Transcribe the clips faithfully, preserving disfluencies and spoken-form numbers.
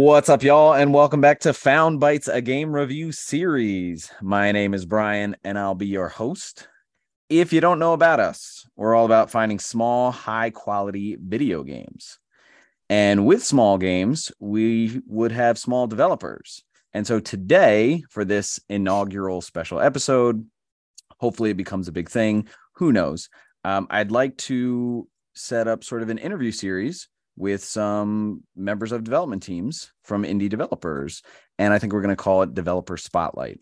What's up, y'all, and welcome back to Found Bytes, a game review series. My name is Brian, and I'll be your host. If you don't know about us, we're all about finding small, high-quality video games. And with small games, we would have small developers. And so today, for this inaugural special episode, hopefully it becomes a big thing. Who knows? Um, I'd like to set up sort of an interview series with some members of development teams from indie developers. And I think we're going to call it Developer Spotlight.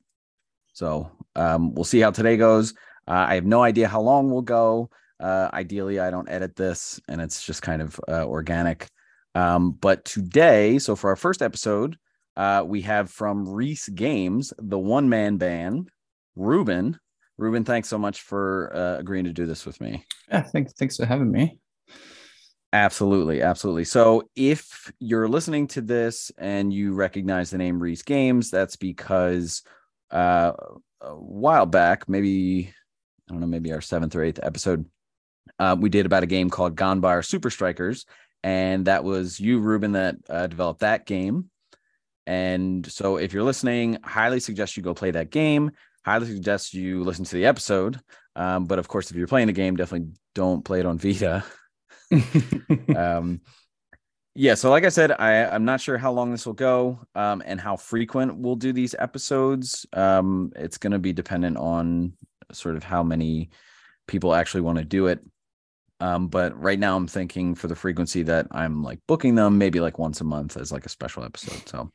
So um, we'll see how today goes. Uh, I have no idea how long we'll go. Uh, ideally, I don't edit this and it's just kind of uh, organic. Um, but today, so for our first episode, uh, we have from Reese Games, the one-man band, Ruben. Ruben, thanks so much for uh, agreeing to do this with me. Yeah, thanks, thanks for having me. Absolutely. Absolutely. So if you're listening to this and you recognize the name Reese Games, that's because uh, a while back, maybe, I don't know, maybe our seventh or eighth episode, uh, we did about a game called Ganbare! Super Strikers. And that was you, Ruben, that uh, developed that game. And so if you're listening, highly suggest you go play that game. Highly suggest you listen to the episode. Um, but of course, if you're playing the game, definitely don't play it on Vita. um yeah so like I said I I'm not sure how long this will go um and how frequent we'll do these episodes. Um it's going to be dependent on sort of how many people actually want to do it, um but right now I'm thinking for the frequency that I'm like booking them, maybe like once a month as like a special episode. So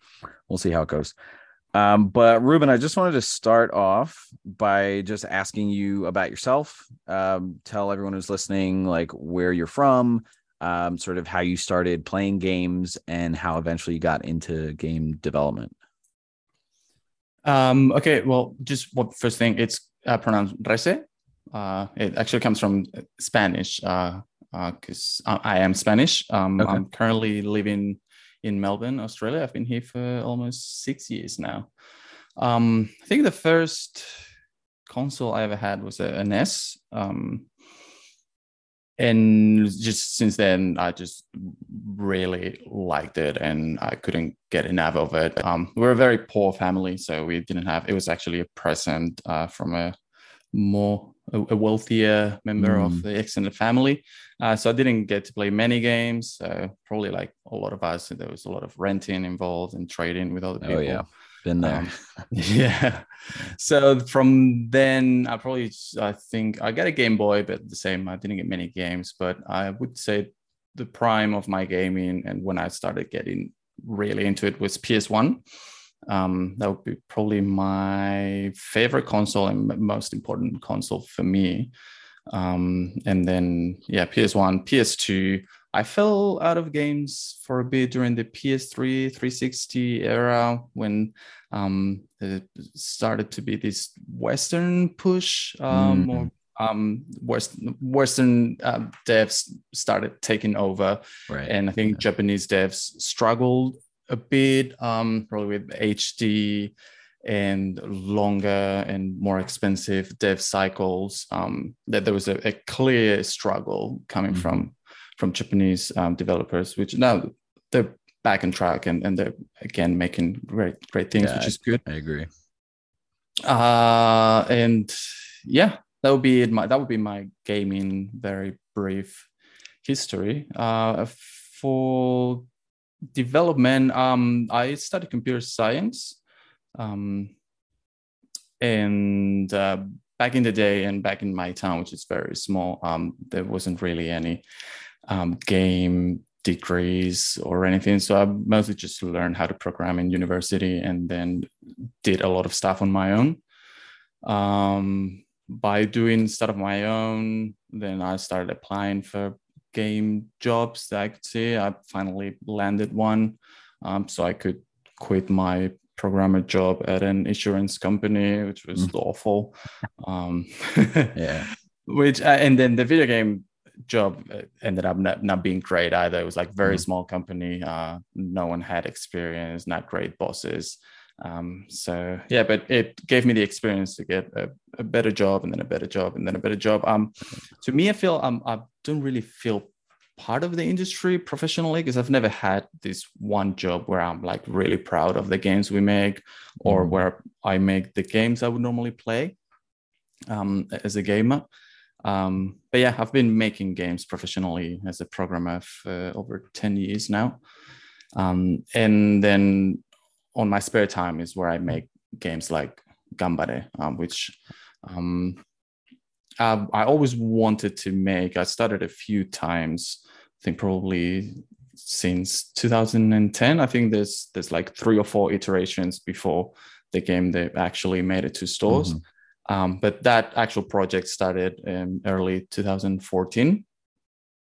we'll see how it goes. Um but Ruben, I just wanted to start off by just asking you about yourself. Um tell everyone who's listening like where you're from, um sort of how you started playing games and how eventually you got into game development. Um okay, well, just one first thing, it's uh, pronounced Rese. Uh it actually comes from Spanish uh because uh, I am Spanish. Um okay. I'm currently living in Melbourne, Australia. I've been here for almost six years now. Um, I think the first console I ever had was a, a N E S. Um, and just since then, I just really liked it and I couldn't get enough of it. Um, we're a very poor family, so we didn't have, it was actually a present uh, from a more a wealthier member mm. of the extended family. Uh, so I didn't get to play many games. Uh, probably like a lot of us, there was a lot of renting involved and trading with other people. Oh yeah, been there. Um, yeah. So from then, I probably, I think I got a Game Boy, but the same, I didn't get many games, but I would say the prime of my gaming and when I started getting really into it was P S one. Um, that would be probably my favorite console and most important console for me. Um, and then, yeah, P S one, P S two. I fell out of games for a bit during the P S three, three sixty era when um, it started to be this Western push. Um, mm. More um, West, Western uh, devs started taking over. Right. And I think yeah. Japanese devs struggled a bit, um, probably with H D and longer and more expensive dev cycles, um, that there was a, a clear struggle coming mm-hmm. from from Japanese um, developers, which now they're back on track and, and they're, again, making great, great things, yeah, which is good. I agree. Uh, and yeah, that would be it. My, that would be my gaming, very brief history. Uh, for development, um I studied computer science, um and uh, back in the day and back in my town, which is very small, um there wasn't really any um game degrees or anything, so I mostly just learned how to program in university and then did a lot of stuff on my own. Um by doing stuff of my own, then I started applying for game jobs that I could see. I finally landed one, um, so I could quit my programmer job at an insurance company, which was mm. awful. Um, yeah. Which uh, and then the video game job ended up not, not being great either. It was like very mm. small company. Uh, no one had experience. Not great bosses. Um, so yeah, but it gave me the experience to get a, a better job and then a better job and then a better job. Um, to me, I feel um, I don't really feel part of the industry professionally, because I've never had this one job where I'm like really proud of the games we make, or where I make the games I would normally play um, as a gamer. Um, but yeah, I've been making games professionally as a programmer for uh, over ten years now. Um, and then on my spare time is where I make games like Ganbare, um, which um, I, I always wanted to make. I started a few times, I think probably since two thousand ten. I think there's there's like three or four iterations before the game they actually made it to stores. Mm-hmm. Um, but that actual project started in early two thousand fourteen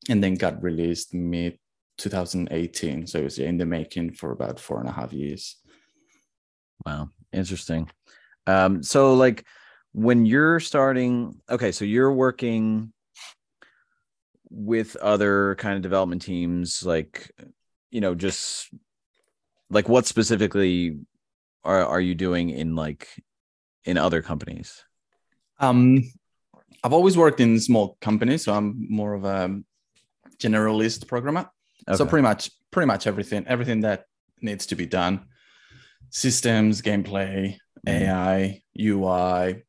and then got released mid two thousand eighteen. So it was in the making for about four and a half years. Wow. Interesting. Um, so like when you're starting, okay, so you're working with other kind of development teams, like, you know, just like what specifically are, are you doing in like in other companies? Um, I've always worked in small companies, so I'm more of a generalist programmer. Okay. So pretty much, pretty much everything, everything that needs to be done, systems, gameplay, A I, U I,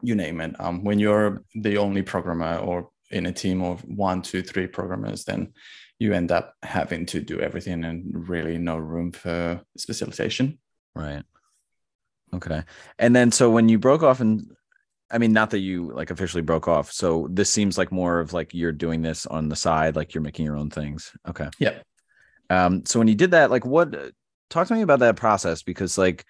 you name it. Um, when you're the only programmer or in a team of one, two, three programmers, then you end up having to do everything and really no room for specialization. Right. Okay. And then, so when you broke off and, I mean, not that you like officially broke off. So this seems like more of like you're doing this on the side, like you're making your own things. Okay. Yeah. Um, so when you did that, like what, talk to me about that process, because like,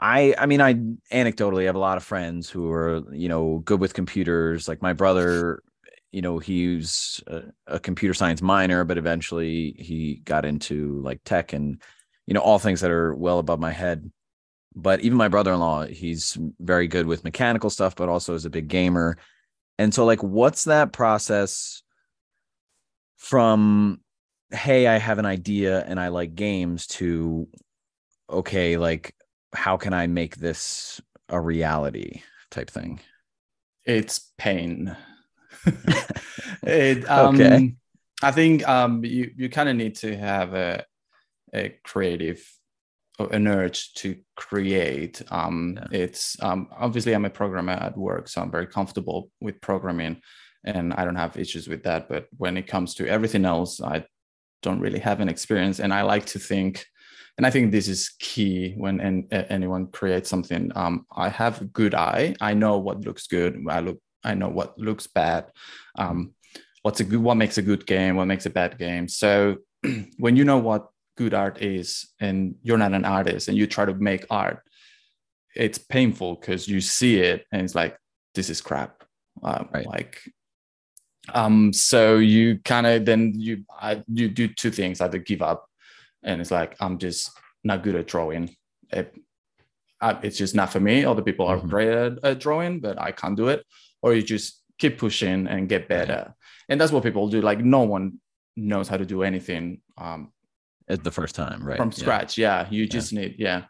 I I mean, I anecdotally have a lot of friends who are, you know, good with computers. Like my brother, you know, he's a, a computer science minor, but eventually he got into like tech and, you know, all things that are well above my head. But even my brother-in-law, he's very good with mechanical stuff, but also is a big gamer. And so like, what's that process from, hey, I have an idea and I like games to, okay, like, how can I make this a reality type thing? It's pain. it, um, okay. I think um, you, you kind of need to have a, a creative, an urge to create. Um, yeah. It's um, obviously I'm a programmer at work, so I'm very comfortable with programming and I don't have issues with that. But when it comes to everything else, I don't really have an experience. And I like to think, and I think this is key when an, anyone creates something. Um, I have a good eye. I know what looks good. I look. I know what looks bad. Um, what's a good? What makes a good game? What makes a bad game? So when you know what good art is, and you're not an artist, and you try to make art, it's painful because you see it and it's like, this is crap. Um, right. Like. Um. So you kind of then you I, you do two things. Either give up. And it's like, I'm just not good at drawing. It, I, it's just not for me. Other people are mm-hmm. great at, at drawing, but I can't do it. Or you just keep pushing and get better. Yeah. And that's what people do. Like no one knows how to do anything. Um, at the first time, right? From scratch. Yeah. yeah you just yeah. need, yeah.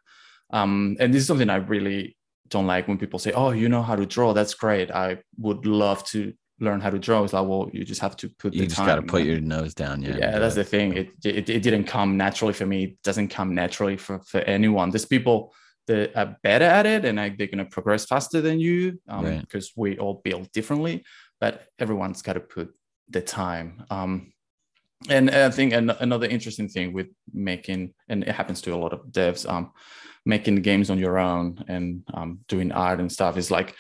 Um, and this is something I really don't like when people say, oh, you know how to draw. That's great. I would love to learn how to draw. It's like, well, you just have to put you the just time. You just got to put your nose down. Yeah, yeah, that's the thing. It, it it didn't come naturally for me. It doesn't come naturally for, for anyone. There's people that are better at it and they're going to progress faster than you um, right. because we all build differently, but everyone's got to put the time. Um, and I think an, another interesting thing with making, and it happens to a lot of devs, um, making games on your own and um, doing art and stuff is like,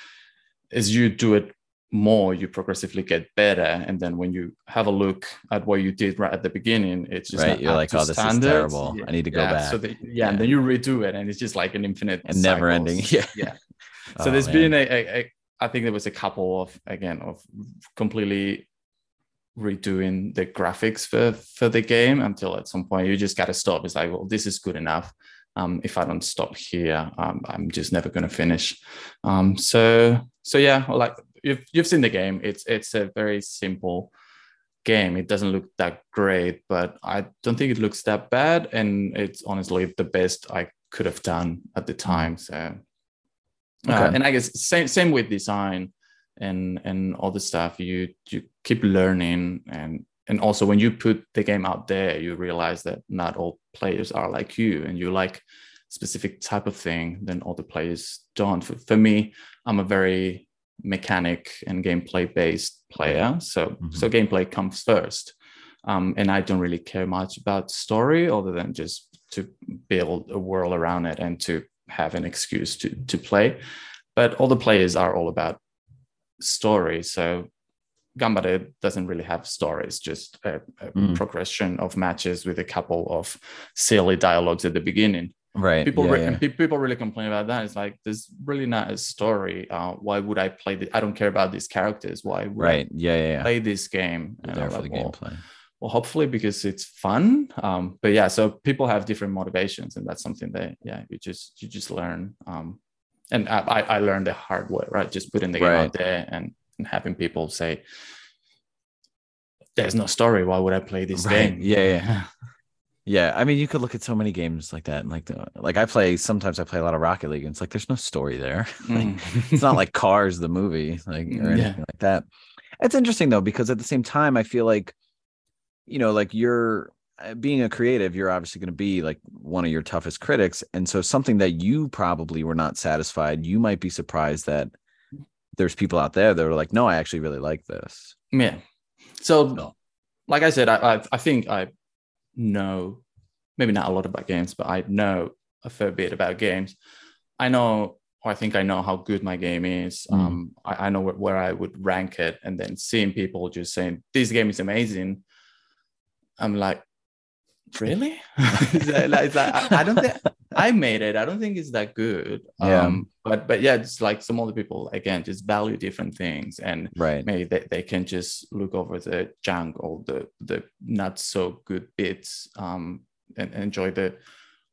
as you do it more, you progressively get better, and then when you have a look at what you did right at the beginning, it's just right. You're like, oh, this standards. Is terrible. Yeah. I need to go yeah. back. So the, yeah, yeah, and then you redo it, and it's just like an infinite and cycles. Never ending. Yeah, yeah. So oh, there's man. been a, a, a, I think there was a couple of again of completely redoing the graphics for for the game until at some point you just gotta stop. It's like, well, this is good enough. Um, if I don't stop here, um, I'm just never gonna finish. Um, so so yeah, like. You've, you've seen the game. It's it's a very simple game. It doesn't look that great, but I don't think it looks that bad. And it's honestly the best I could have done at the time. So, okay. uh, and I guess same same with design and and all the stuff. You you keep learning, and and also when you put the game out there, you realize that not all players are like you, and you like specific type of thing than all the players don't. For, for me, I'm a very mechanic and gameplay based player. So, mm-hmm. so gameplay comes first. Um, and I don't really care much about story other than just to build a world around it and to have an excuse to, to play. But all the players are all about story. So Ganbare doesn't really have stories, just a, a mm. progression of matches with a couple of silly dialogues at the beginning. Right. People yeah, re- yeah. And pe- people really complain about that. It's like, there's really not a story. Uh, why would I play this? I don't care about these characters. Why would right. I yeah, yeah, yeah. play this game? And there for the like, gameplay. Well, well, hopefully because it's fun. Um, but yeah, so people have different motivations, and that's something that yeah, you just you just learn. Um, and I, I learned the hard way, right? Just putting the game right. out there and, and having people say, "There's no story. Why would I play this right. game?" Yeah, yeah. Yeah, I mean, you could look at so many games like that, and like, the, like I play sometimes. I play a lot of Rocket League, and it's like there's no story there. Like, mm. It's not like Cars the movie, like or anything yeah. like that. It's interesting though, because at the same time, I feel like, you know, like you're being a creative, you're obviously going to be like one of your toughest critics, and so something that you probably were not satisfied, you might be surprised that there's people out there that are like, no, I actually really like this. Yeah. So, so. like I said, I I, I think I. know maybe not a lot about games, but I know a fair bit about games. I know, or I think I know how good my game is. Mm. Um, I, I know where, where I would rank it, and then seeing people just saying this game is amazing, I'm like, really? It's like, it's like, I, I don't think I made it. I don't think it's that good. Yeah. Um, but but yeah, it's like some other people again just value different things, and right. maybe they, they can just look over the junk or the the not so good bits, um, and, and enjoy the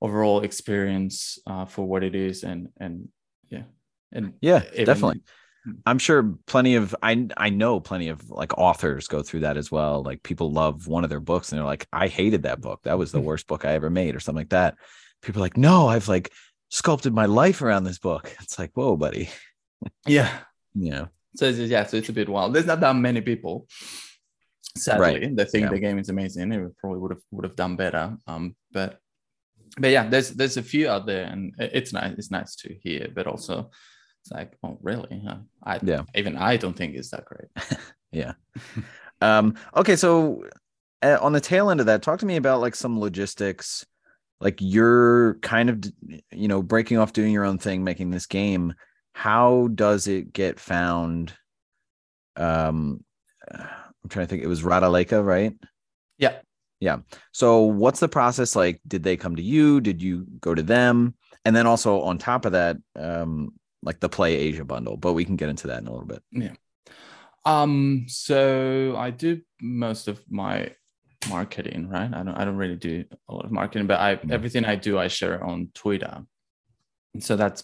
overall experience uh, for what it is, and and yeah, and yeah, even, definitely. I'm sure plenty of I I know plenty of like authors go through that as well. Like people love one of their books and they're like, I hated that book. That was the worst book I ever made or something like that. People are like, no, I've like sculpted my life around this book. It's like, whoa, buddy. Yeah. Yeah. So it's, yeah, so it's a bit wild. There's not that many people. Sadly, right. they think yeah. the game is amazing. It probably would have would have done better. Um, but but yeah, there's there's a few out there, and it's nice. It's nice to hear, but also. It's like, oh, really? Huh? I, yeah. Even I don't think it's that great. yeah. um, okay, so uh, on the tail end of that, talk to me about like some logistics. Like you're kind of, you know, breaking off, doing your own thing, making this game. How does it get found? Um, I'm trying to think. It was Ratalaika, right? Yeah. Yeah. So what's the process like? Did they come to you? Did you go to them? And then also on top of that, um, like the Play Asia bundle, but we can get into that in a little bit. Yeah. Um. So I do most of my marketing, right? I don't. I don't really do a lot of marketing, but I mm. everything I do, I share on Twitter. And so that's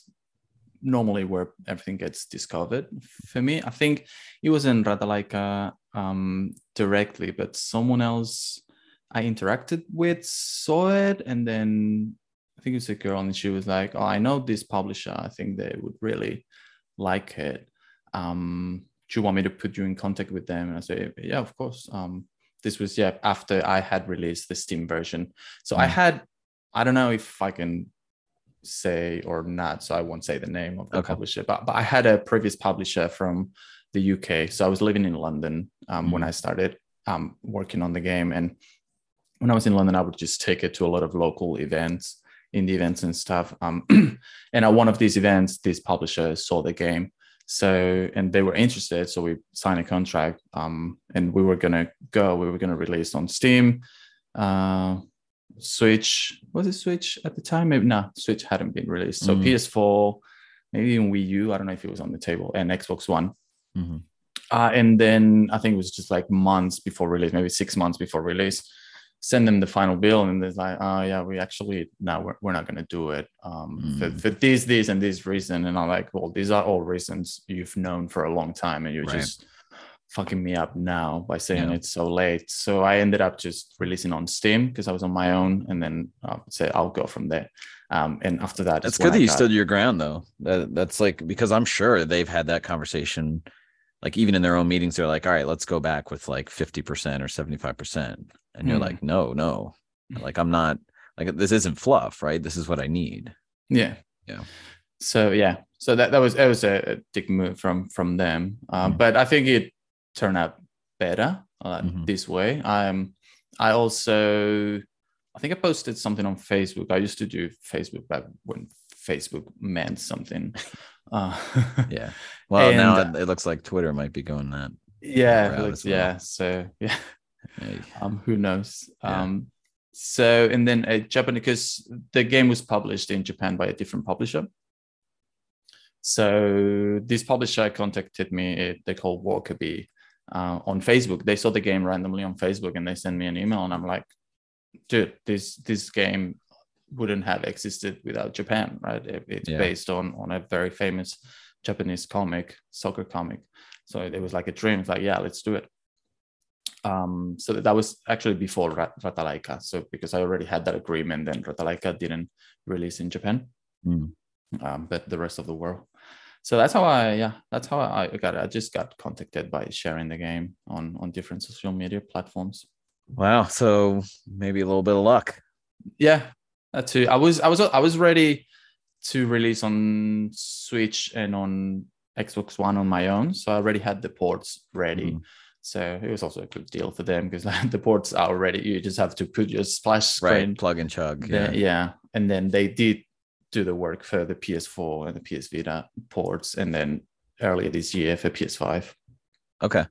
normally where everything gets discovered for me. I think it wasn't Ratalaika um, directly, but someone else I interacted with saw it, and then. I think it's a girl, and she was like, oh, I know this publisher. I think they would really like it. Um, do you want me to put you in contact with them? And I said, yeah, of course. Um, this was, yeah, after I had released the Steam version. So mm-hmm. I had, I don't know if I can say or not, so I won't say the name of the okay. publisher, but, but I had a previous publisher from the U K. So I was living in London um, mm-hmm. when I started um, working on the game. And when I was in London, I would just take it to a lot of local events. In the events and stuff. Um, and at one of these events, this publisher saw the game. So, and they were interested. So we signed a contract um, and we were going to go, we were going to release on Steam, uh, Switch. Was it Switch at the time? Maybe no, Switch hadn't been released. So mm-hmm. P S four, maybe even Wii U. I don't know if it was on the table, and Xbox One. Mm-hmm. Uh, and then I think it was just like months before release, maybe six months before release. Send them the final bill, and it's like, oh yeah, we actually no, we're, we're not going to do it um, mm. for, for this, this, and this reason. And I'm like, well, these are all reasons you've known for a long time, and you're right. just fucking me up now by saying yeah. it's so late. So I ended up just releasing on Steam because I was on my own, and then I would say I'll go from there. Um, and after that, that's good that I you got... stood your ground, though. That, that's like because I'm sure they've had that conversation like even in their own meetings, they're like, all right, let's go back with like fifty percent or seventy-five percent. And you're mm. like, no, no, like I'm not, like this isn't fluff, right? This is what I need. Yeah. Yeah. So, yeah. So that, that was, it was a, a big move from, from them. Um, mm. But I think it turned out better uh, mm-hmm. this way. Um, I also, I think I posted something on Facebook. I used to do Facebook back when Facebook meant something. Uh, yeah. Well, and, now it, it looks like Twitter might be going that. Yeah. It looks, well. Yeah. So yeah. Hey. Um. Who knows? Yeah. Um. So and then a Japan, because the game was published in Japan by a different publisher. So this publisher contacted me. It, they called Walker Bee uh, on Facebook. They saw the game randomly on Facebook and they sent me an email, and I'm like, dude, this this game wouldn't have existed without Japan, right? It, it's yeah. based on on a very famous Japanese comic, soccer comic. So it was like a dream. It's like, yeah, let's do it. Um, so that, that was actually before Rat- Ratalaika. So because I already had that agreement, then Ratalaika didn't release in Japan, mm. um, but the rest of the world. So that's how I, yeah, that's how I got it. I just got contacted by sharing the game on on different social media platforms. Wow. So maybe a little bit of luck. Yeah. That too. I was I was I was ready to release on Switch and on Xbox One on my own, so I already had the ports ready. Mm. So it was also a good deal for them because the ports are already. You just have to put your splash screen, right, plug and chug. There, yeah, yeah, and then they did do the work for the P S four and the P S Vita ports, and then earlier this year for P S five. Okay,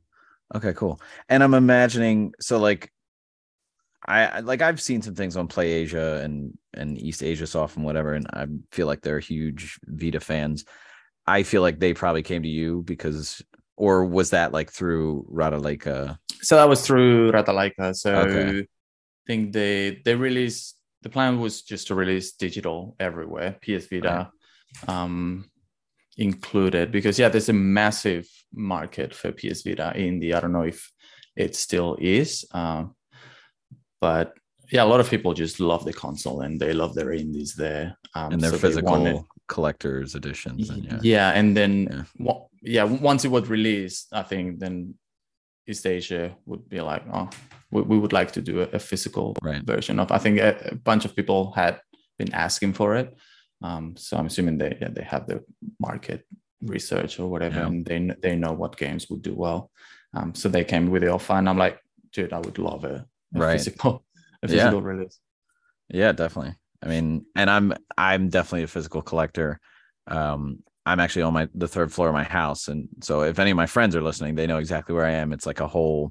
okay, cool. And I'm imagining so like. I like I've seen some things on Play Asia and, and East Asia Soft and whatever, and I feel like they're huge Vita fans. I feel like they probably came to you because, or was that like through Ratalaika? So that was through Ratalaika. So okay. I think they they released. The plan was just to release digital everywhere, P S Vita okay. um, included, because yeah, there's a massive market for P S Vita in the. I don't know if it still is. Uh, But yeah, a lot of people just love the console and they love their indies there. Um, and their so physical collector's editions. And yeah. yeah, and then yeah. yeah, once it was released, I think then East Asia would be like, oh, we, we would like to do a, a physical right. version of. I think a, a bunch of people had been asking for it. Um, so I'm assuming they yeah, they have the market research or whatever, yeah. and they they know what games would do well. Um, so they came with the offer, and I'm like, dude, I would love it. A right physical, a physical yeah. release. Yeah, definitely. I mean, and I'm I'm definitely a physical collector. Um, I'm actually on my the third floor of my house, and so if any of my friends are listening, they know exactly where I am. It's like a whole,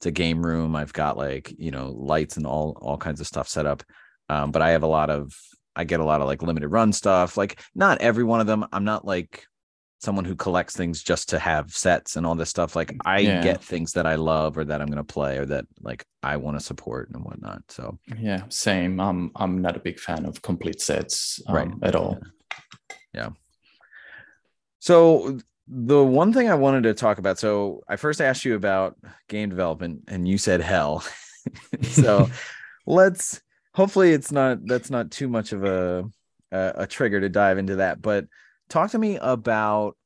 it's a game room. I've got like you know lights and all all kinds of stuff set up. Um, but I have a lot of I get a lot of like limited run stuff. Like not every one of them. I'm not like someone who collects things just to have sets and all this stuff. Like I yeah. get things that I love or that I'm going to play or that like I want to support and whatnot. So yeah, same. I'm, I'm not a big fan of complete sets um, right. at all. Yeah. yeah. So the one thing I wanted to talk about, so I first asked you about game development and you said hell. So let's, hopefully it's not, that's not too much of a, a, a trigger to dive into that, but talk to me about,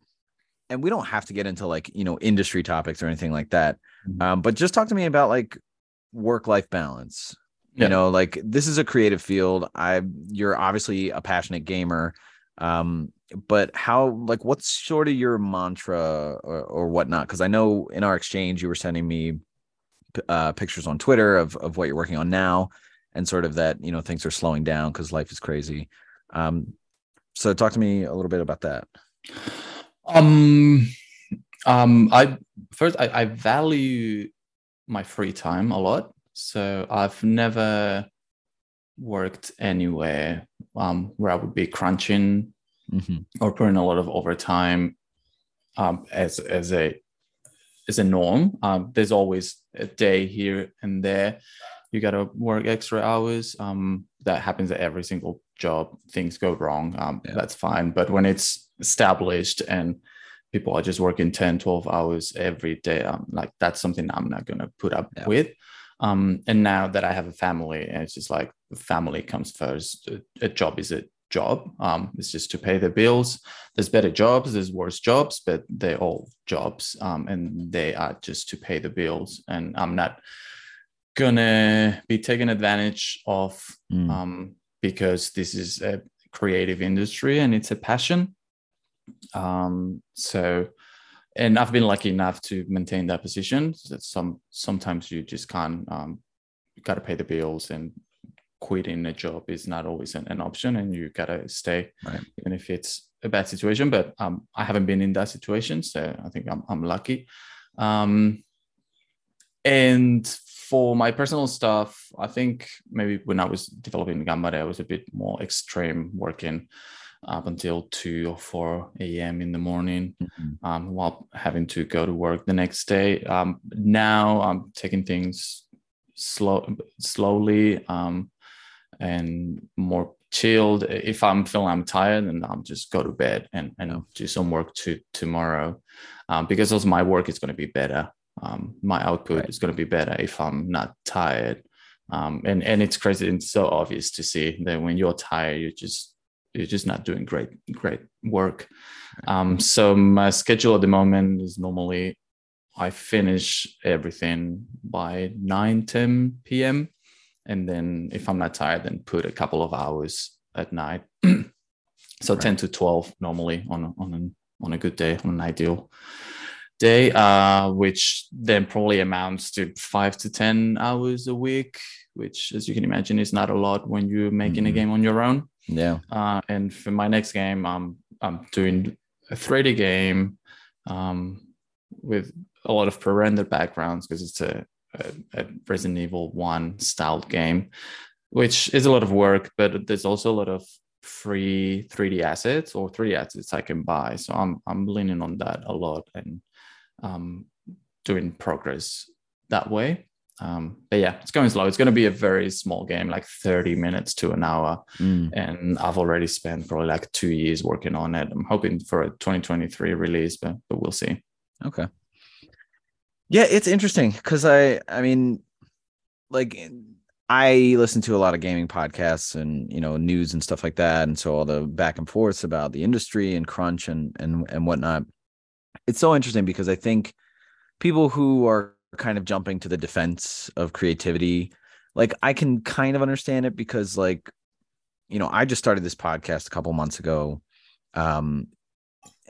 and we don't have to get into like, you know, industry topics or anything like that. Um, but just talk to me about like work-life balance, yeah. you know, like this is a creative field. I, you're obviously a passionate gamer, um, but how, like, what's sort of your mantra or, or whatnot? Cause I know in our exchange, you were sending me uh, pictures on Twitter of, of what you're working on now and sort of that, you know, things are slowing down cause life is crazy. Um, So talk to me a little bit about that. Um, um, I first I, I value my free time a lot. So I've never worked anywhere um, where I would be crunching mm-hmm. or putting a lot of overtime um, as as a as a norm. Um, there's always a day here and there. You got to work extra hours. Um, that happens at every single job. Things go wrong. Um, yeah. That's fine. But when it's established and people are just working ten, twelve hours every day, um, like that's something I'm not going to put up yeah. with. Um, and now that I have a family, and it's just like family comes first. A, a job is a job. Um, it's just to pay their bills. There's better jobs, there's worse jobs, but they're all jobs, um, and they are just to pay the bills. And I'm not gonna be taken advantage of mm. um, because this is a creative industry and it's a passion. Um, so, and I've been lucky enough to maintain that position. So that some sometimes you just can't. Um, you gotta pay the bills, and quitting a job is not always an, an option, and you gotta stay, right, even if it's a bad situation. But um, I haven't been in that situation, so I think I'm I'm lucky. Um, and for my personal stuff, I think maybe when I was developing Ganbare, I was a bit more extreme, working up until two or four a.m. in the morning, mm-hmm. um, while having to go to work the next day. Um, now I'm taking things slow, slowly um, and more chilled. If I'm feeling I'm tired, then I'll just go to bed and, and I'll do some work to tomorrow, um, because also my work is going to be better. Um, my output right. is going to be better if I'm not tired. Um, and, and it's crazy. It's so obvious to see that when you're tired, you're just you're just not doing great, great work. Um, so my schedule at the moment is normally I finish everything by nine, ten p.m. And then if I'm not tired, then put a couple of hours at night. So right. ten to twelve normally on, on, an, on a good day, on an ideal day, uh, which then probably amounts to five to ten hours a week, which, as you can imagine, is not a lot when you're making mm-hmm. a game on your own. Yeah. Uh, and for my next game, I'm I'm doing a three D game um, with a lot of pre-rendered backgrounds because it's a, a, a Resident Evil one style game, which is a lot of work, but there's also a lot of free three D assets or three D assets I can buy. So I'm I'm leaning on that a lot and um, doing progress that way. Um, but yeah, it's going slow. It's going to be a very small game, like thirty minutes to an hour. Mm. And I've already spent probably like two years working on it. I'm hoping for a twenty twenty-three release, but, but we'll see. Okay. Yeah, it's interesting because I, I mean, like I listen to a lot of gaming podcasts and, you know, news and stuff like that. And so all the back and forths about the industry and crunch and, and, and whatnot. It's so interesting because I think people who are kind of jumping to the defense of creativity, like I can kind of understand it because, like, you know, I just started this podcast a couple months ago, um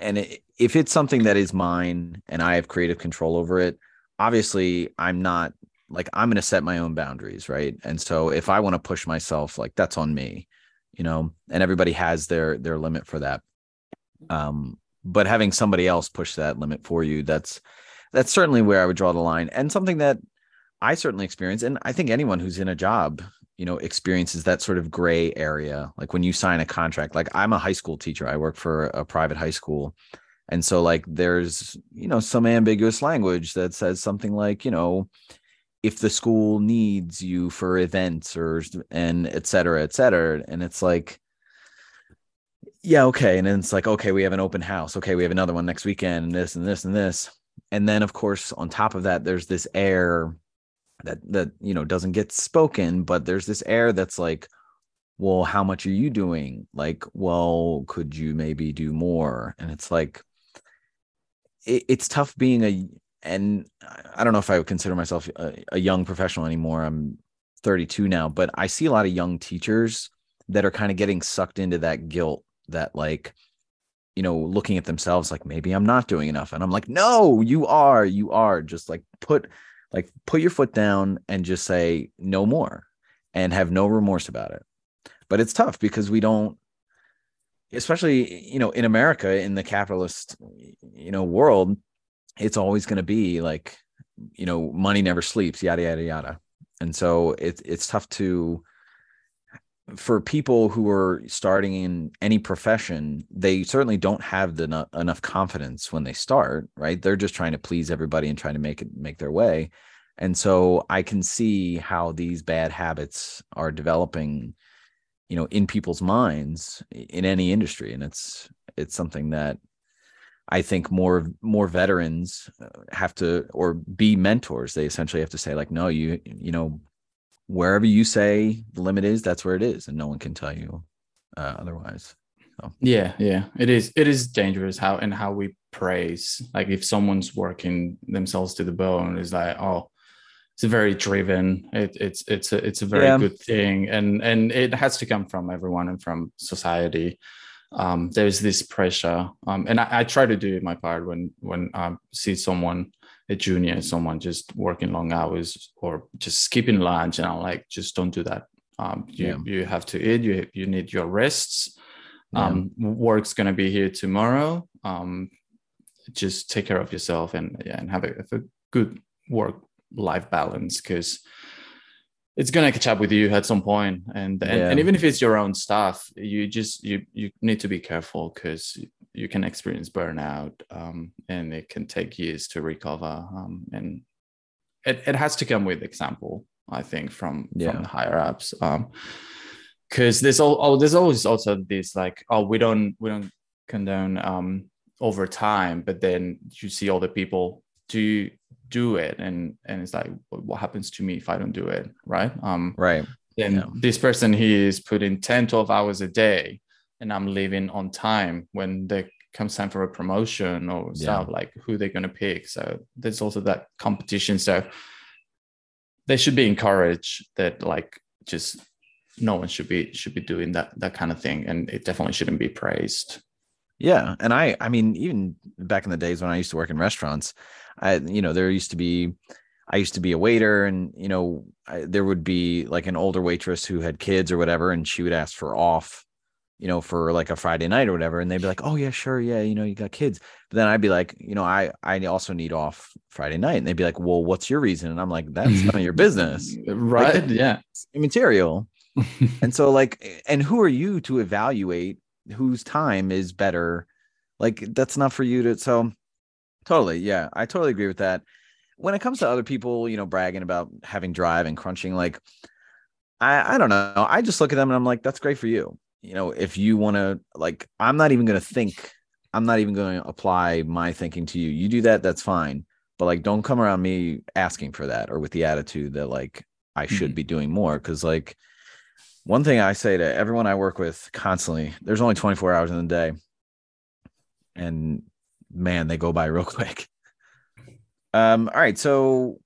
and it, if it's something that is mine and I have creative control over it, obviously I'm not like I'm going to set my own boundaries, right? And so if I want to push myself, like that's on me, you know, and everybody has their their limit for that, um but having somebody else push that limit for you, that's That's certainly where I would draw the line, and something that I certainly experience. And I think anyone who's in a job, you know, experiences that sort of gray area. Like when you sign a contract, like I'm a high school teacher, I work for a private high school. And so like, there's, you know, some ambiguous language that says something like, you know, if the school needs you for events or, and et cetera, et cetera. And it's like, yeah, okay. And then it's like, okay, we have an open house. Okay. We have another one next weekend and this and this and this. And then, of course, on top of that, there's this air that, that, you know, doesn't get spoken, but there's this air that's like, well, how much are you doing? Like, well, could you maybe do more? And it's like, it, it's tough being a, and I don't know if I would consider myself a, a young professional anymore. I'm thirty-two now, but I see a lot of young teachers that are kind of getting sucked into that guilt that like, you know, looking at themselves like, maybe I'm not doing enough. And I'm like, no, you are, you are just like put, like put your foot down and just say no more and have no remorse about it. But it's tough because we don't, especially, you know, in America, in the capitalist, you know, world, it's always going to be like, you know, money never sleeps, yada, yada, yada. And so it's, it's tough to, for people who are starting in any profession, they certainly don't have the, enough confidence when they start, right? They're just trying to please everybody and trying to make it, make their way. And so I can see how these bad habits are developing, you know, in people's minds in any industry. And it's, it's something that I think more, more veterans have to, or be mentors. They essentially have to say like, no, you, you know, wherever you say the limit is, that's where it is. And no one can tell you uh, otherwise. So. Yeah, yeah, it is. It is dangerous how and how we praise. Like if someone's working themselves to the bone, it's like, oh, it's very driven. It, it's it's a it's a very yeah. good thing, and and it has to come from everyone and from society. Um, there's this pressure, um, and I, I try to do my part when when I see someone, a junior, someone just working long hours or just skipping lunch, and I'm like, just don't do that. Um, you yeah. you have to eat. You you need your rests. Yeah. Um, work's gonna be here tomorrow. Um, just take care of yourself and yeah, and have a, have a good work-life balance, because it's gonna catch up with you at some point, and and, yeah. and even if it's your own stuff, you just you you need to be careful, because you can experience burnout, um, and it can take years to recover, um, and it, it has to come with example, I think, from yeah. from the higher ups, because um, there's all oh, there's always also this like oh we don't we don't condone um, overtime, but then you see all the people do. do it and and it's like, what happens to me if I don't do it right? Um right then yeah. this person, he is putting ten twelve hours a day, and I'm leaving on time when there comes time for a promotion or yeah. stuff, like who they're going to pick. So there's also that competition, so they should be encouraged that like just no one should be should be doing that that kind of thing, and it definitely shouldn't be praised. Yeah. And I, I mean, even back in the days when I used to work in restaurants, I, you know, there used to be, I used to be a waiter, and, you know, I, there would be like an older waitress who had kids or whatever, and she would ask for off, you know, for like a Friday night or whatever. And they'd be like, oh yeah, sure. Yeah. You know, you got kids. But then I'd be like, you know, I, I also need off Friday night. And they'd be like, well, what's your reason? And I'm like, that's none of your business. Right. Like, yeah. It's immaterial. And so like, and who are you to evaluate whose time is better? Like, that's not for you to. So totally. Yeah. I totally agree with that. When it comes to other people, you know, bragging about having drive and crunching, like, I, I don't know. I just look at them and I'm like, that's great for you. You know, if you want to, like, I'm not even going to think, I'm not even going to apply my thinking to you. You do that. That's fine. But like, don't come around me asking for that, or with the attitude that like, I should mm-hmm. be doing more. 'Cause like, one thing I say to everyone I work with constantly, there's only twenty-four hours in the day, and man, they go by real quick. Um, all right. So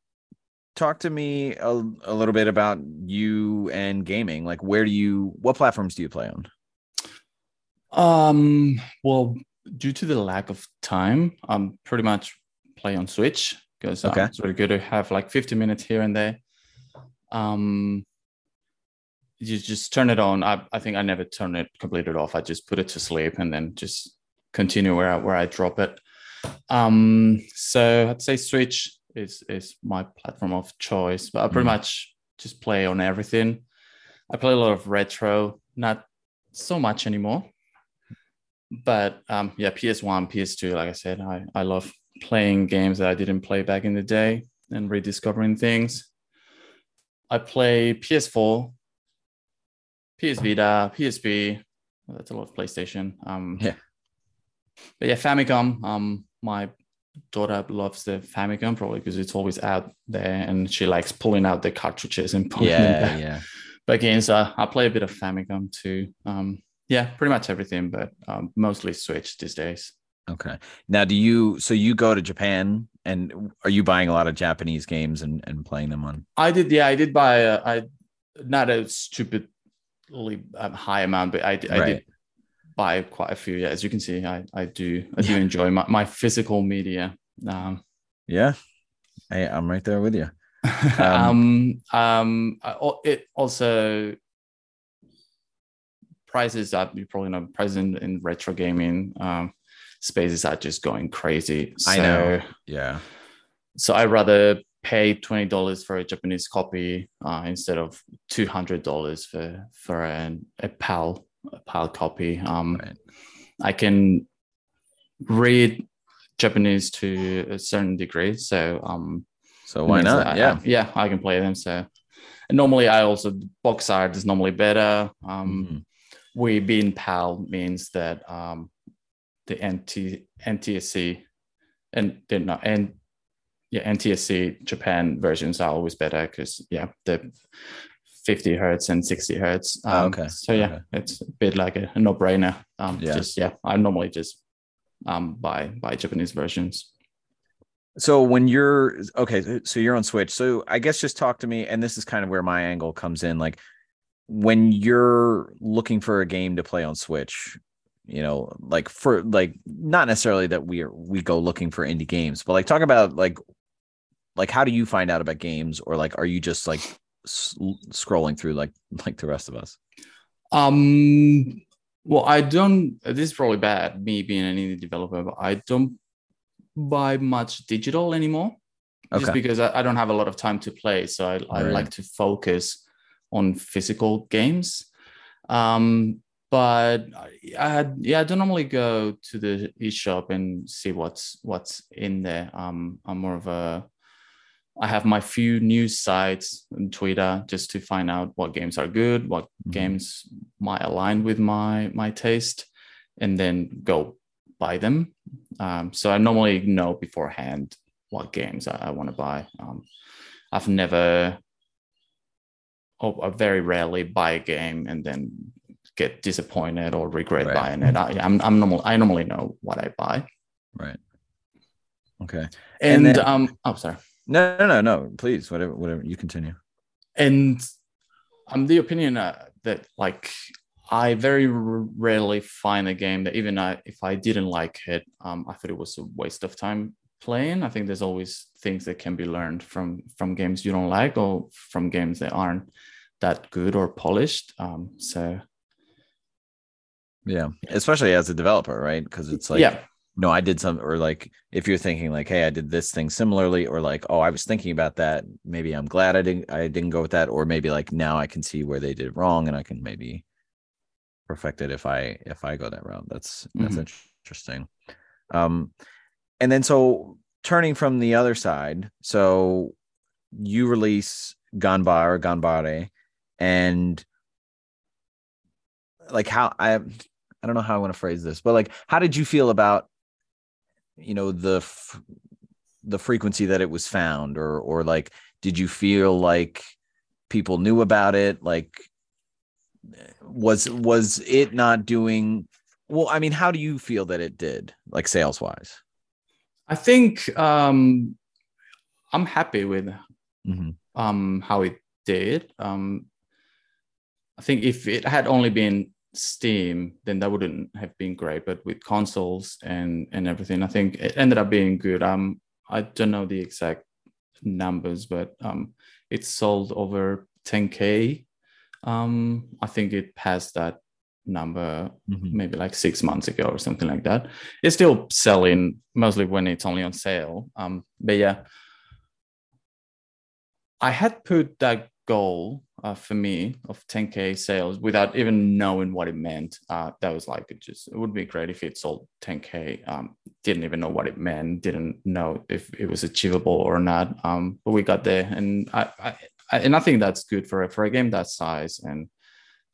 talk to me a, a little bit about you and gaming. Like, where do you, what platforms do you play on? Um, well, due to the lack of time, I'm pretty much play on Switch, because okay. um, it's really good to have like fifty minutes here and there. Um, You just turn it on. I, I think I never turn it completely off. I just put it to sleep and then just continue where I, where I drop it. Um, so I'd say Switch is is my platform of choice. But I pretty mm. much just play on everything. I play a lot of retro, not so much anymore. But um, yeah, P S one, P S two, like I said, I, I love playing games that I didn't play back in the day and rediscovering things. I play P S four. P S Vita, P S P, well, that's a lot of PlayStation. Um, yeah. But yeah, Famicom. Um, my daughter loves the Famicom, probably because it's always out there, and she likes pulling out the cartridges and pulling yeah, them back, yeah. back in. So I, I play a bit of Famicom too. Um, yeah, pretty much everything, but um, mostly Switch these days. Okay. Now, do you, so you go to Japan, and are you buying a lot of Japanese games and, and playing them on? I did, yeah, I did buy, a, I not a stupid, high amount, but I, I right. did buy quite a few. Yeah, as you can see, I I do I do yeah. enjoy my, my physical media. Um, yeah, hey, I'm right there with you. Um, um, um, it also prices up. You probably know prices in, in retro gaming um, spaces are just going crazy. So, I know. Yeah. So I rather pay twenty dollars for a Japanese copy uh, instead of two hundred dollars for for an, a PAL a PAL copy. Um, right. I can read Japanese to a certain degree, so um, so why not? I, yeah, I, yeah, I can play them. So and normally, I also box art is normally better. Um, mm-hmm. We being PAL means that um, the N T S C and they're not and Yeah, N T S C Japan versions are always better because yeah, the fifty hertz and sixty hertz. Um, oh, okay. So yeah, okay. It's a bit like a, a no-brainer. Um, yeah. Just yeah, I normally just um buy buy Japanese versions. So when you're okay, so you're on Switch. So I guess just talk to me, and this is kind of where my angle comes in. Like when you're looking for a game to play on Switch, you know, like for like not necessarily that we are, we go looking for indie games, but like talk about like like how do you find out about games, or like are you just like s- scrolling through like like the rest of us? Um, well, I don't. This is probably bad, me being an indie developer, but I don't buy much digital anymore, okay. just because I, I don't have a lot of time to play, so I, I right. like to focus on physical games. Um, but I had yeah, I don't normally go to the eShop and see what's what's in there. Um, I'm more of a I have my few news sites on Twitter just to find out what games are good, what mm-hmm. games might align with my my taste, and then go buy them. Um, so I normally know beforehand what games I, I want to buy. Um, I've never, oh, I very rarely buy a game and then get disappointed or regret right. buying it. I, I'm, I'm normal. I normally know what I buy. Right. Okay. And, and then, um, oh, sorry. No, no, no, no. Please, whatever, whatever. You continue. And I'm the opinion uh, that like. I very rarely find a game that even I, if I didn't like it, um, I thought it was a waste of time playing. I think there's always things that can be learned from from games you don't like or from games that aren't that good or polished. Um, so, yeah, especially as a developer, right? Because it's like, yeah. no, I did something, or like if you're thinking like, hey, I did this thing similarly, or like, oh, I was thinking about that. Maybe I'm glad I didn't I didn't go with that, or maybe like now I can see where they did it wrong, and I can maybe. Perfected if I if I go that route. That's that's mm-hmm. interesting. Um, and then so turning from the other side, so you release Ganbare, Ganbare, and like how I I don't know how I want to phrase this, but like how did you feel about you know the f- the frequency that it was found, or or like did you feel like people knew about it, like? was was it not doing well? I mean, how do you feel that it did, like sales wise? I think um I'm happy with mm-hmm. um how it did. um I think if it had only been Steam, then that wouldn't have been great, but with consoles and and everything, I think it ended up being good. um I don't know the exact numbers, but um it sold over ten K. Um, I think it passed that number mm-hmm. maybe like six months ago or something like that. It's still selling mostly when it's only on sale. Um, but yeah, I had put that goal uh, for me of ten K sales without even knowing what it meant. Uh, that was like, it just, it would be great if it sold ten K. Um, didn't even know what it meant. Didn't know if it was achievable or not. Um, but we got there, and I, I And I think that's good for a, for a game that size and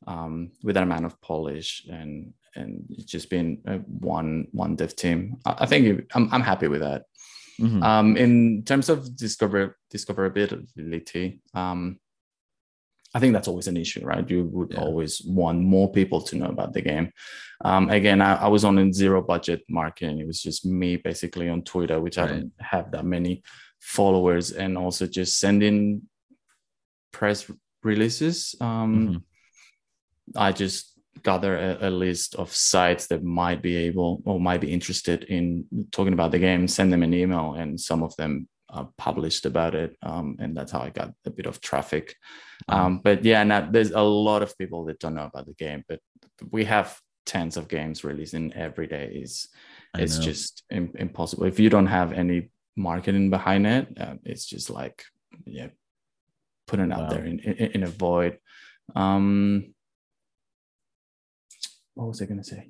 um, with that amount of polish and and just being a one one dev team. I, I think it, I'm I'm happy with that. Mm-hmm. Um, in terms of discover discoverability, um, I think that's always an issue, right? You would yeah. always want more people to know about the game. Um, again, I, I was on a zero budget market, and it was just me basically on Twitter, which right. I don't have that many followers, and also just sending. Press releases. um mm-hmm. I just gather a, a list of sites that might be able or might be interested in talking about the game, send them an email, and some of them uh, published about it, um and that's how I got a bit of traffic. Mm-hmm. Um but yeah, now there's a lot of people that don't know about the game, but we have tens of games releasing every day. Is it's, it's just im- impossible if you don't have any marketing behind it. Uh, it's just like yeah putting it out wow. there in, in in a void. Um, what was I gonna say?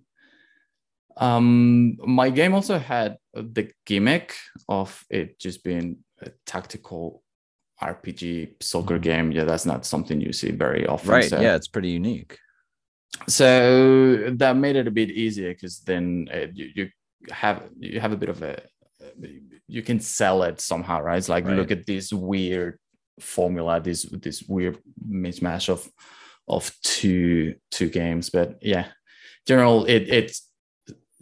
Um, my game also had the gimmick of it just being a tactical R P G soccer mm-hmm. game. Yeah, that's not something you see very often. Right? So. Yeah, it's pretty unique. So that made it a bit easier, because then uh, you, you have you have a bit of a you can sell it somehow, right? It's like right. look at this weird. formula, this this weird mismatch of of two two games. But yeah, general it it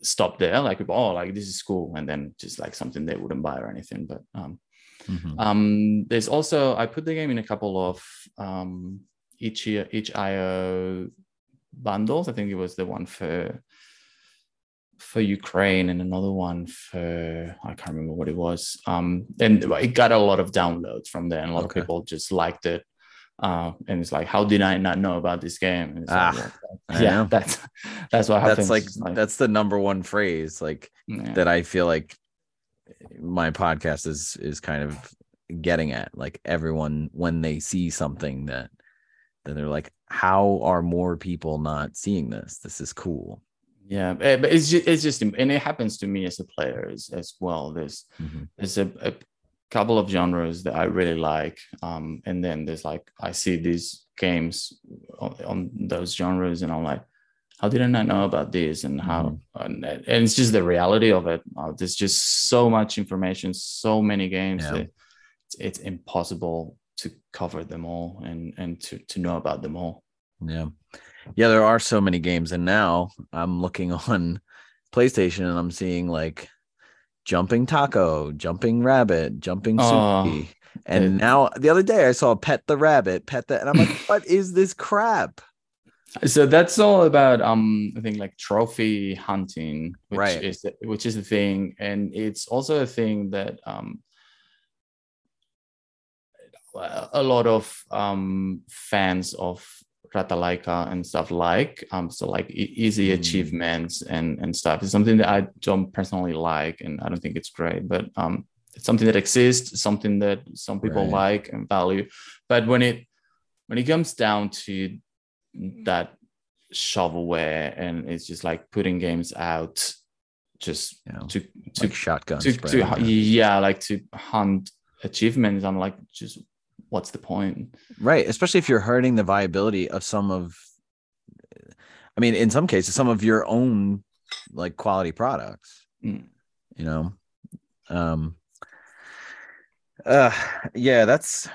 stopped there. Like, oh, like this is cool, and then just like something they wouldn't buy or anything. But um, mm-hmm. um, there's also, I put the game in a couple of um each year each I O bundles. I think it was the one for for Ukraine and another one for, I can't remember what it was. Um, and it got a lot of downloads from there, and a lot okay. of people just liked it. Uh, and it's like, how did I not know about this game? It's ah, like, yeah, yeah that's that's what happens. That's like, like that's the number one phrase, like yeah. that I feel like my podcast is is kind of getting at. Like everyone, when they see something that, then they're like, how are more people not seeing this? This is cool. Yeah, but it's just, it's just, and it happens to me as a player as, as well. There's mm-hmm. there's a, a couple of genres that I really like, um, and then there's like, I see these games on, on those genres, and I'm like, how did I not know about this? And how, mm-hmm. and, and it's just the reality of it. Oh, there's just so much information, so many games yeah. that it's, it's impossible to cover them all and and to to know about them all. Yeah. Yeah, there are so many games, and now I'm looking on PlayStation and I'm seeing like Jumping Taco, Jumping Rabbit, Jumping Suki, oh, and it, now the other day I saw Pet the Rabbit, Pet the, and I'm like, what is this crap? So that's all about um, I think like trophy hunting, which right? Is the, which is the thing, and it's also a thing that um. a lot of um fans of Ratalaika and stuff like um so like easy mm. achievements and and stuff. It's something that I don't personally like, and I don't think it's great, but um it's something that exists, something that some people right. like and value. But when it when it comes down to that shovelware, and it's just like putting games out just you know, to to like shotguns to, to, to, yeah like to hunt achievements, I'm like, just what's the point? Right, especially if you're hurting the viability of some of, I mean, in some cases, some of your own like quality products. Mm. You know, um, uh, yeah, that's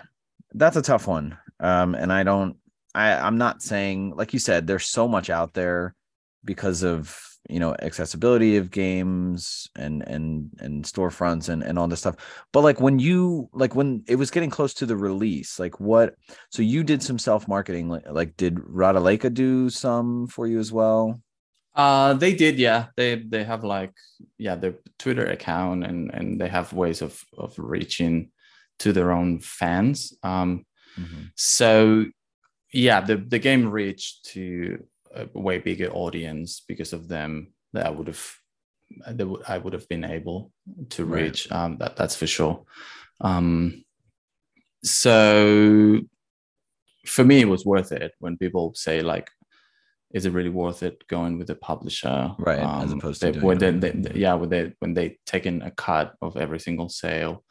that's a tough one. Um, and I don't, I, I'm not saying, like you said, there's so much out there because of, you know, accessibility of games and and and storefronts and and all this stuff. But like when you like when it was getting close to the release, like what? So you did some self marketing. Like, like did Ratalaika do some for you as well? Uh, they did. Yeah, they they have like yeah their Twitter account, and and they have ways of of reaching to their own fans. Um, mm-hmm. so yeah, the the game reached to a way bigger audience because of them that I would have that I would have been able to reach. Right. Um, that that's for sure. Um, so for me, it was worth it when people say like, "Is it really worth it going with a publisher?" Right, um, as opposed to they, when they, they, they, yeah, when they when they taking a cut of every single sale.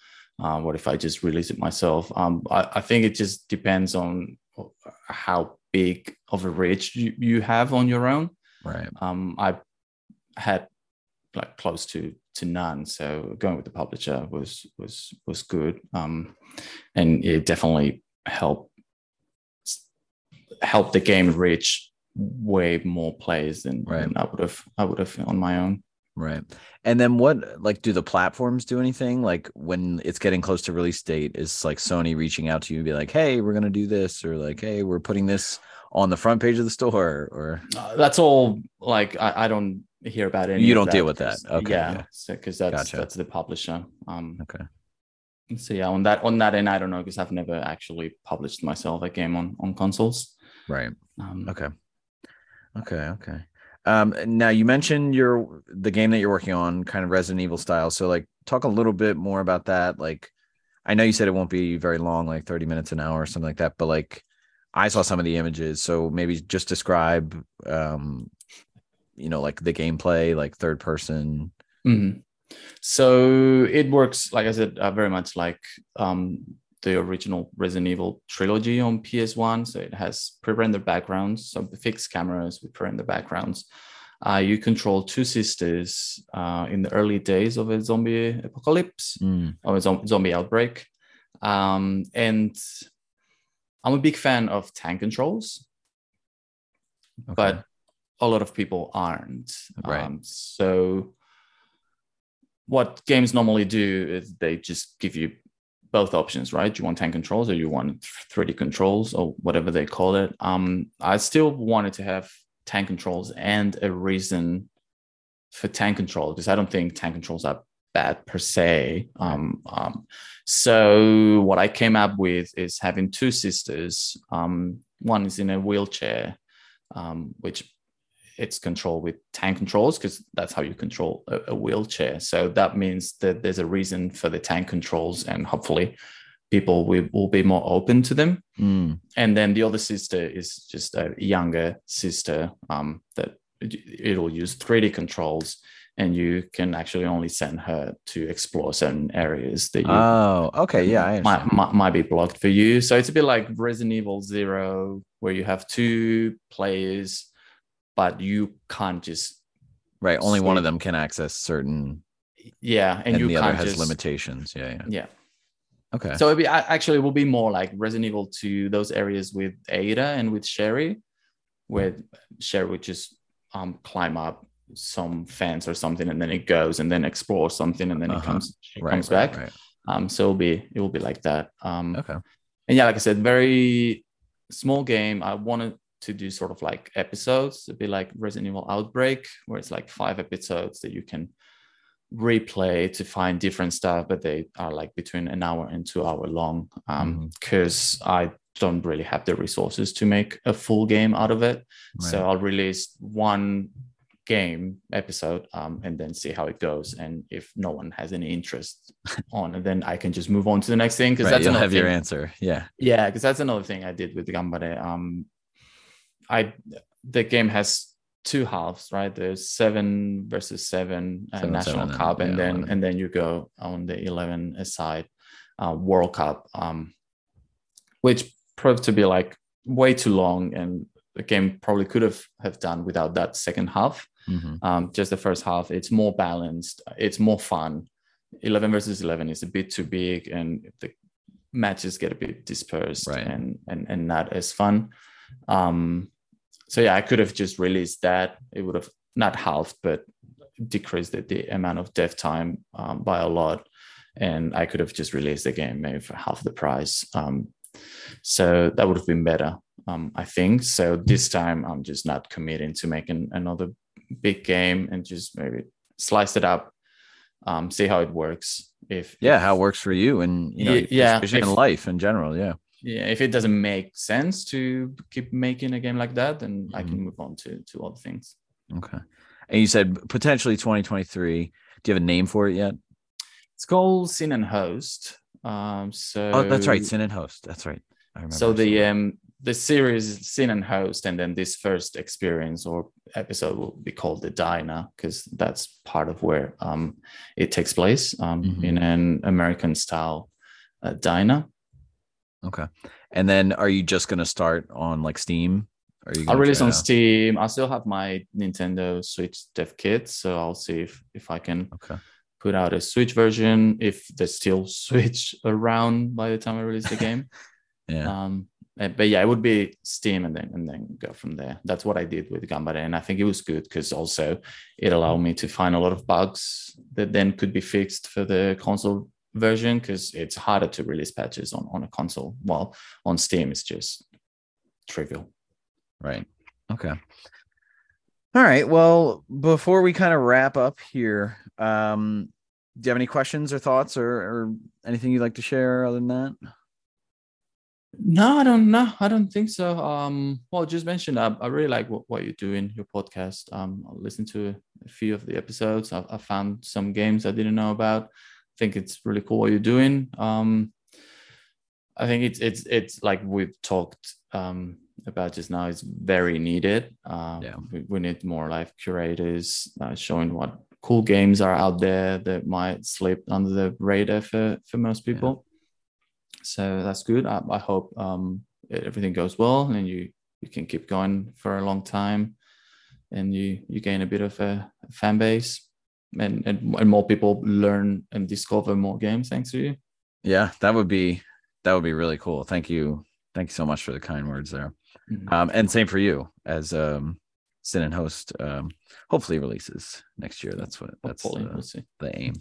Uh, what if I just release it myself? Um, I, I think it just depends on how big of a reach you, you have on your own. Right. Um, I had like close to to none, so going with the publisher was was was good. Um, and it definitely helped helped the game reach way more players than, right. than I would have I would have on my own. Right. And then what, like, do the platforms do anything? Like when it's getting close to release date, is like Sony reaching out to you and be like, hey, we're going to do this, or like, hey, we're putting this on the front page of the store, or uh, that's all. Like, I, I don't hear about any. You don't deal with that. Okay. Yeah. yeah. So, cause that's, gotcha. that's the publisher. Um, okay. So yeah, on that, on that end, I don't know, cause I've never actually published myself a game on, on consoles. Right. Um, okay. Okay. Okay. Um, now you mentioned your the game that you're working on, kind of Resident Evil style. So, like, talk a little bit more about that. Like, I know you said it won't be very long, like thirty minutes an hour or something like that. But like, I saw some of the images, so maybe just describe, um, you know, like the gameplay, like third person. Mm-hmm. So it works, like I said, uh, very much like um, the original Resident Evil trilogy on P S one. So it has pre-rendered backgrounds, so fixed cameras with pre-rendered backgrounds. Uh, you control two sisters uh, in the early days of a zombie apocalypse, mm. or a zombie outbreak. Um, and I'm a big fan of Tank Controls, okay. but a lot of people aren't. Right. Um, so what games normally do is they just give you both options, right? You want Tank Controls or you want three D Controls or whatever they call it. Um, I still wanted to have Tank Controls and a reason for Tank Control, because I don't think Tank Controls are bad per se. Um, um, so what I came up with is having two sisters. Um, one is in a wheelchair, um, which it's controlled with Tank Controls, because that's how you control a, a wheelchair. So that means that there's a reason for the Tank Controls, and hopefully people will, will be more open to them. Mm. And then the other sister is just a younger sister, um, that it'll use three D Controls, and you can actually only send her to explore certain areas that you oh, okay, yeah, I might, might, might be blocked for you. So it's a bit like Resident Evil Zero, where you have two players, but you can't just right. Only sleep. One of them can access certain. Yeah, and, and you the can't other has just, limitations. Yeah, yeah, yeah. Okay. So it'd be, actually it will be more like Resident Evil Two, those areas with Ada and with Sherry, where Sherry would just um climb up some fence or something, and then it goes and then explores something, and then uh-huh. it comes it right, comes right, back right. um so it'll be it will be like that um okay and yeah like I said, very small game. I wanted to do sort of like episodes. It'd be like Resident Evil Outbreak, where it's like five episodes that you can replay to find different stuff, but they are like between an hour and two hour long, um because mm-hmm. I don't really have the resources to make a full game out of it, right. so I'll release one game episode, um, and then see how it goes, and if no one has any interest on it, then I can just move on to the next thing, because right, that's you'll another have thing. Your answer yeah yeah because that's another thing I did with Ganbare. um I the game has two halves, right? There's seven versus seven, uh, seven national seven, cup and yeah, then eleven. And then you go on the eleven aside uh World Cup, um which proved to be like way too long, and the game probably could have have done without that second half. Mm-hmm. Um, just the first half, it's more balanced, it's more fun. eleven versus eleven is a bit too big, and the matches get a bit dispersed, right. and and and not as fun. Um, so yeah, I could have just released that. It would have not halved, but decreased the, the amount of dev time um, by a lot, and I could have just released the game maybe for half the price. Um, so that would have been better, um, I think. So this time I'm just not committing to making another big game, and just maybe slice it up, um see how it works, if yeah if, how it works for you, and you know y- yeah vision if, in life in general. Yeah yeah if it doesn't make sense to keep making a game like that, then mm-hmm. I can move on to to other things. Okay. And you said potentially twenty twenty-three. Do you have a name for it yet? It's called Sin and Host. Um so oh that's right Sin and Host, that's right, I remember. So the um the series Sin and Host, and then this first experience or episode will be called The Dinah, because that's part of where um, it takes place, um, mm-hmm. in an American-style uh, diner. Okay. And then are you just going to start on like Steam? Are you I'll release on Steam. I still have my Nintendo Switch dev kit, so I'll see if, if I can okay. put out a Switch version, if there's still Switch around by the time I release the game. yeah. Um, But yeah, it would be Steam, and then and then go from there. That's what I did with Ganbare, and I think it was good, because also it allowed me to find a lot of bugs that then could be fixed for the console version, because it's harder to release patches on, on a console. While on Steam, it's just trivial. Right. Okay. All right. Well, before we kind of wrap up here, um, do you have any questions or thoughts or, or anything you'd like to share other than that? No, I don't know. I don't think so. Um, well, just mentioned, I, I really like what, what you're doing, your podcast. Um, I listened to a few of the episodes. I, I found some games I didn't know about. I think it's really cool what you're doing. Um, I think it's it's it's like we've talked um, about just now. It's very needed. Uh, yeah. we, we need more like curators uh, showing what cool games are out there that might slip under the radar for, for most people. Yeah. So that's good. I, I hope um, everything goes well, and you, you can keep going for a long time, and you, you gain a bit of a fan base, and, and and more people learn and discover more games thanks to you. Yeah, that would be that would be really cool. Thank you. Thank you so much for the kind words there. Mm-hmm. Um, and same for you as um, Sin and Host um, hopefully releases next year. That's what that's uh, we'll see. The aim.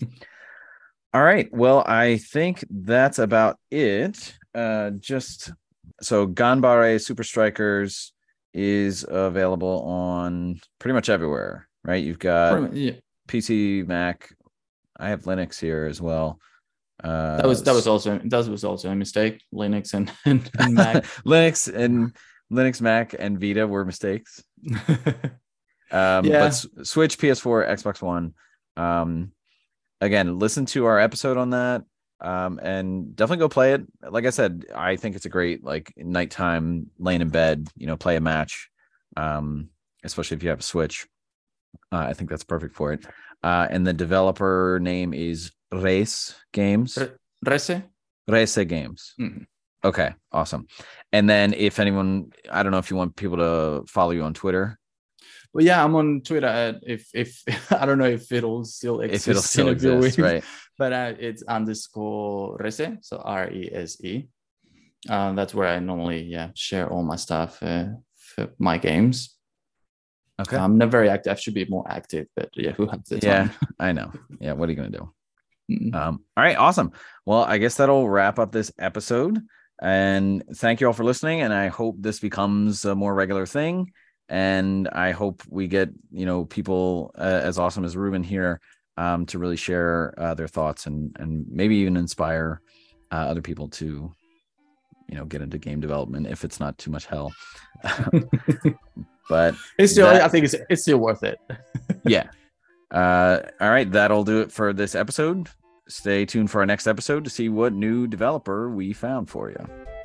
All right. Well, I think that's about it. Uh, just so Ganbare Super Strikers is available on pretty much everywhere, right? You've got much, yeah. P C, Mac. I have Linux here as well. Uh, that was that was also that was also a mistake. Linux and, and, and Mac. Linux and Linux, Mac, and Vita were mistakes. um, yeah. But Switch, P S four, Xbox One. Um, again, listen to our episode on that, um, and definitely go play it. Like I said, I think it's a great like nighttime, laying in bed, you know, play a match. Um, especially if you have a Switch, uh, I think that's perfect for it. Uh, and the developer name is Race Games. Race? Race Games. Mm-hmm. Okay, awesome. And then if anyone, I don't know if you want people to follow you on Twitter. Well, yeah, I'm on Twitter. At if if I don't know if it'll still exist. If it'll still exist, right? But uh, it's underscore Rese, so R E S E. Uh, that's where I normally yeah share all my stuff uh, for my games. Okay, I'm not very active. I should be more active, but yeah, who has the time? Yeah, I know. Yeah, what are you gonna do? Mm-hmm. Um, all right, awesome. Well, I guess that'll wrap up this episode. And thank you all for listening. And I hope this becomes a more regular thing. And I hope we get, you know, people uh, as awesome as Ruben here um, to really share uh, their thoughts and and maybe even inspire uh, other people to, you know, get into game development if it's not too much hell. But it's still, that, I think it's it's still worth it. Yeah. Uh, all right, that'll do it for this episode. Stay tuned for our next episode to see what new developer we found for you.